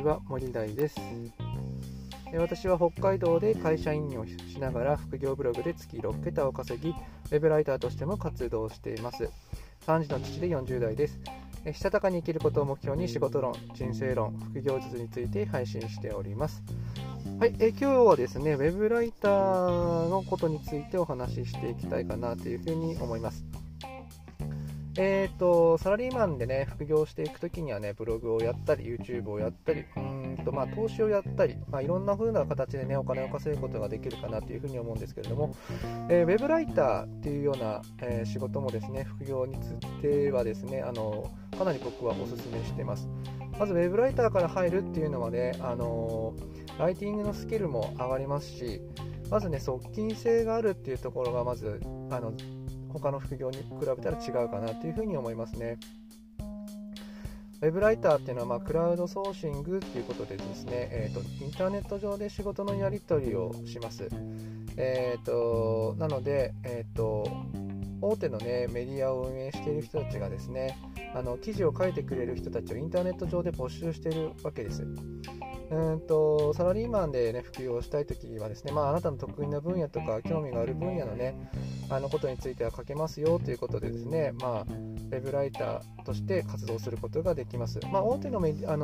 ちは、森大です。私は北海道で会社員をしながら副業ブログで月6桁を稼ぎ、ウェブライターとしても活動しています。3児の父で40代です。したたかに生きることを目標に仕事論、人生論、副業術について配信しております。はい、今日はですね、ウェブライターのことについてお話ししていきたいかなというふうに思います。サラリーマンでね、副業していくときにはね、ブログをやったり YouTube をやったり投資をやったり、いろんな風な形でね、お金を稼ぐことができるかなというふうに思うんですけれども、ウェブライターっていうような、仕事もですね、副業についてはですね、かなり僕はおすすめしています。まずウェブライターから入るっていうのはね、ライティングのスキルも上がりますし、まずね、即近性があるっていうところが、まず他の副業に比べたら違うかなというふうに思いますね。ウェブライターっていうのは、クラウドソーシングっていうことでですね、インターネット上で仕事のやり取りをします。なので、大手のね、メディアを運営している人たちがですね、記事を書いてくれる人たちをインターネット上で募集しているわけです。サラリーマンで、ね、副業したいときはですね、あなたの得意な分野とか興味がある分野のね、ことについては書けますよということでですね、ウェブライターとして活動することができます。大手のウェ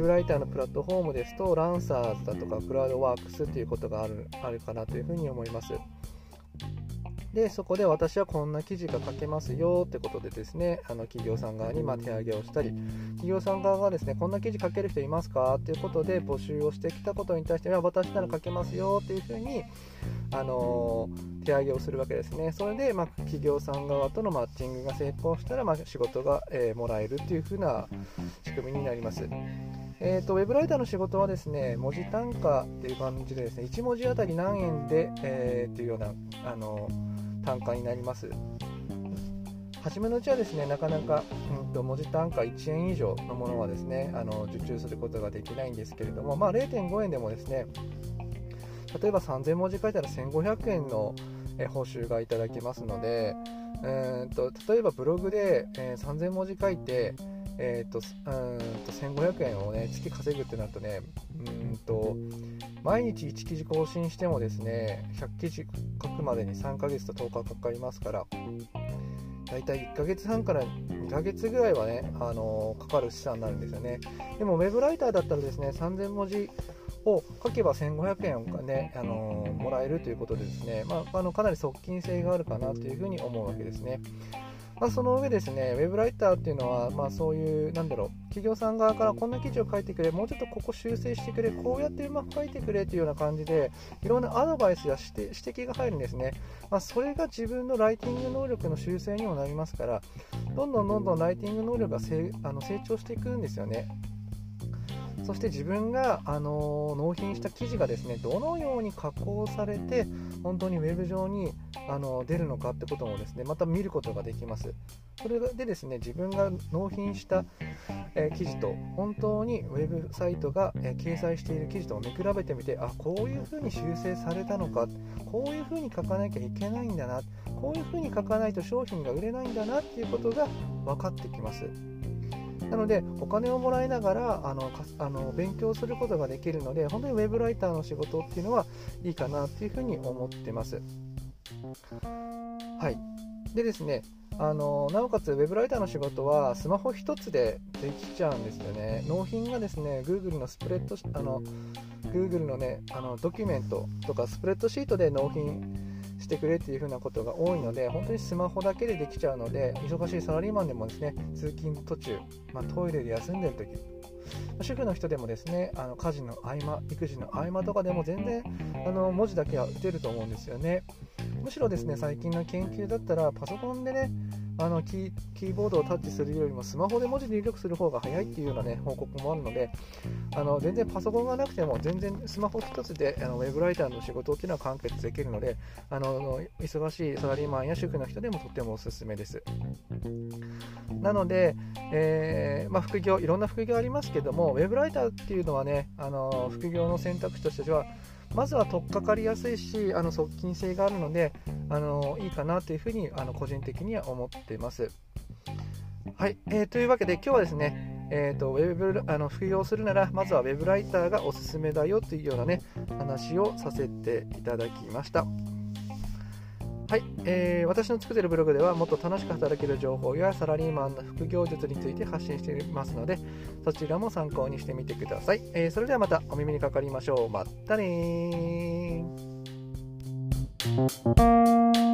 ブライターのプラットフォームですと、ランサーズだとかクラウドワークスということがあるかなというふうに思います。で、そこで私はこんな記事が書けますよってことでですね、企業さん側に手上げをしたり、企業さん側がですね、こんな記事書ける人いますかということで募集をしてきたことに対しては、私なら書けますよっていうふうに、手上げをするわけですね。それで、企業さん側とのマッチングが成功したら、仕事が、もらえるというふうな仕組みになります。ウェブライターの仕事はですね、文字単価という感じでですね、1文字あたり何円で、というような単価になります。初めのうちはですね、なかなか、文字単価1円以上のものはですね、受注することができないんですけれども、0.5 円でもですね、例えば3000文字書いたら1500円の報酬がいただけますので、例えばブログで、3000文字書いて、1500円を、月稼ぐってなるとね、毎日1記事更新してもですね、100記事書くまでに3ヶ月と10日かかりますから、だいたい1ヶ月半から2ヶ月ぐらいはね、かかる資産になるんですよね。でもウェブライターだったらですね、3000文字を書けば1500円を、もらえるということでですね、かなり即近性があるかなというふうに思うわけですね。その上ですね、ウェブライターっていうのは、そういう、企業さん側からこんな記事を書いてくれ、もうちょっとここ修正してくれ、こうやってうまく書いてくれというような感じで、いろんなアドバイスや指摘が入るんですね。それが自分のライティング能力の修正にもなりますから、どんどんライティング能力が成長していくんですよね。そして自分が、納品した記事がですね、どのように加工されて本当にウェブ上に出るのかってこともですね、また見ることができます。それでですね、自分が納品した、記事と本当にウェブサイトが、掲載している記事と見比べてみて、こういうふうに修正されたのか、こういうふうに書かなきゃいけないんだな、こういうふうに書かないと商品が売れないんだなっていうことが分かってきます。なので、お金をもらいながら勉強することができるので、本当にウェブライターの仕事っていうのはいいかなっていうふうに思ってます。はい、でですね、なおかつウェブライターの仕事はスマホ一つでできちゃうんですよね。納品がですね、Google のスプレッドGoogle のね、ドキュメントとかスプレッドシートで納品してくれっていう風なことが多いので、本当にスマホだけでできちゃうので、忙しいサラリーマンでもですね、通勤途中、トイレで休んでるとき、主婦の人でもですね、家事の合間、育児の合間とかでも全然文字だけは打てると思うんですよね。むしろですね、最近の研究だったら、パソコンでね、キーボードをタッチするよりもスマホで文字入力する方が早いっていうようなね、報告もあるので、全然パソコンがなくても、全然スマホ一つでウェブライターの仕事っていうのは完結できるので、忙しいサラリーマンや主婦の人でもとてもおすすめです。なので、副業、いろんな副業ありますけども、ウェブライターっていうのはね、副業の選択肢としては、まずは取っかかりやすいし、即近性があるので、いいかなというふうに個人的には思っています。はい、というわけで今日はですね、副業するならまずはウェブライターがおすすめだよというようなね話をさせていただきました。はい、私の作っているブログではもっと楽しく働ける情報やサラリーマンの副業術について発信していますので、そちらも参考にしてみてください。それではまたお耳にかかりましょう。まったねー。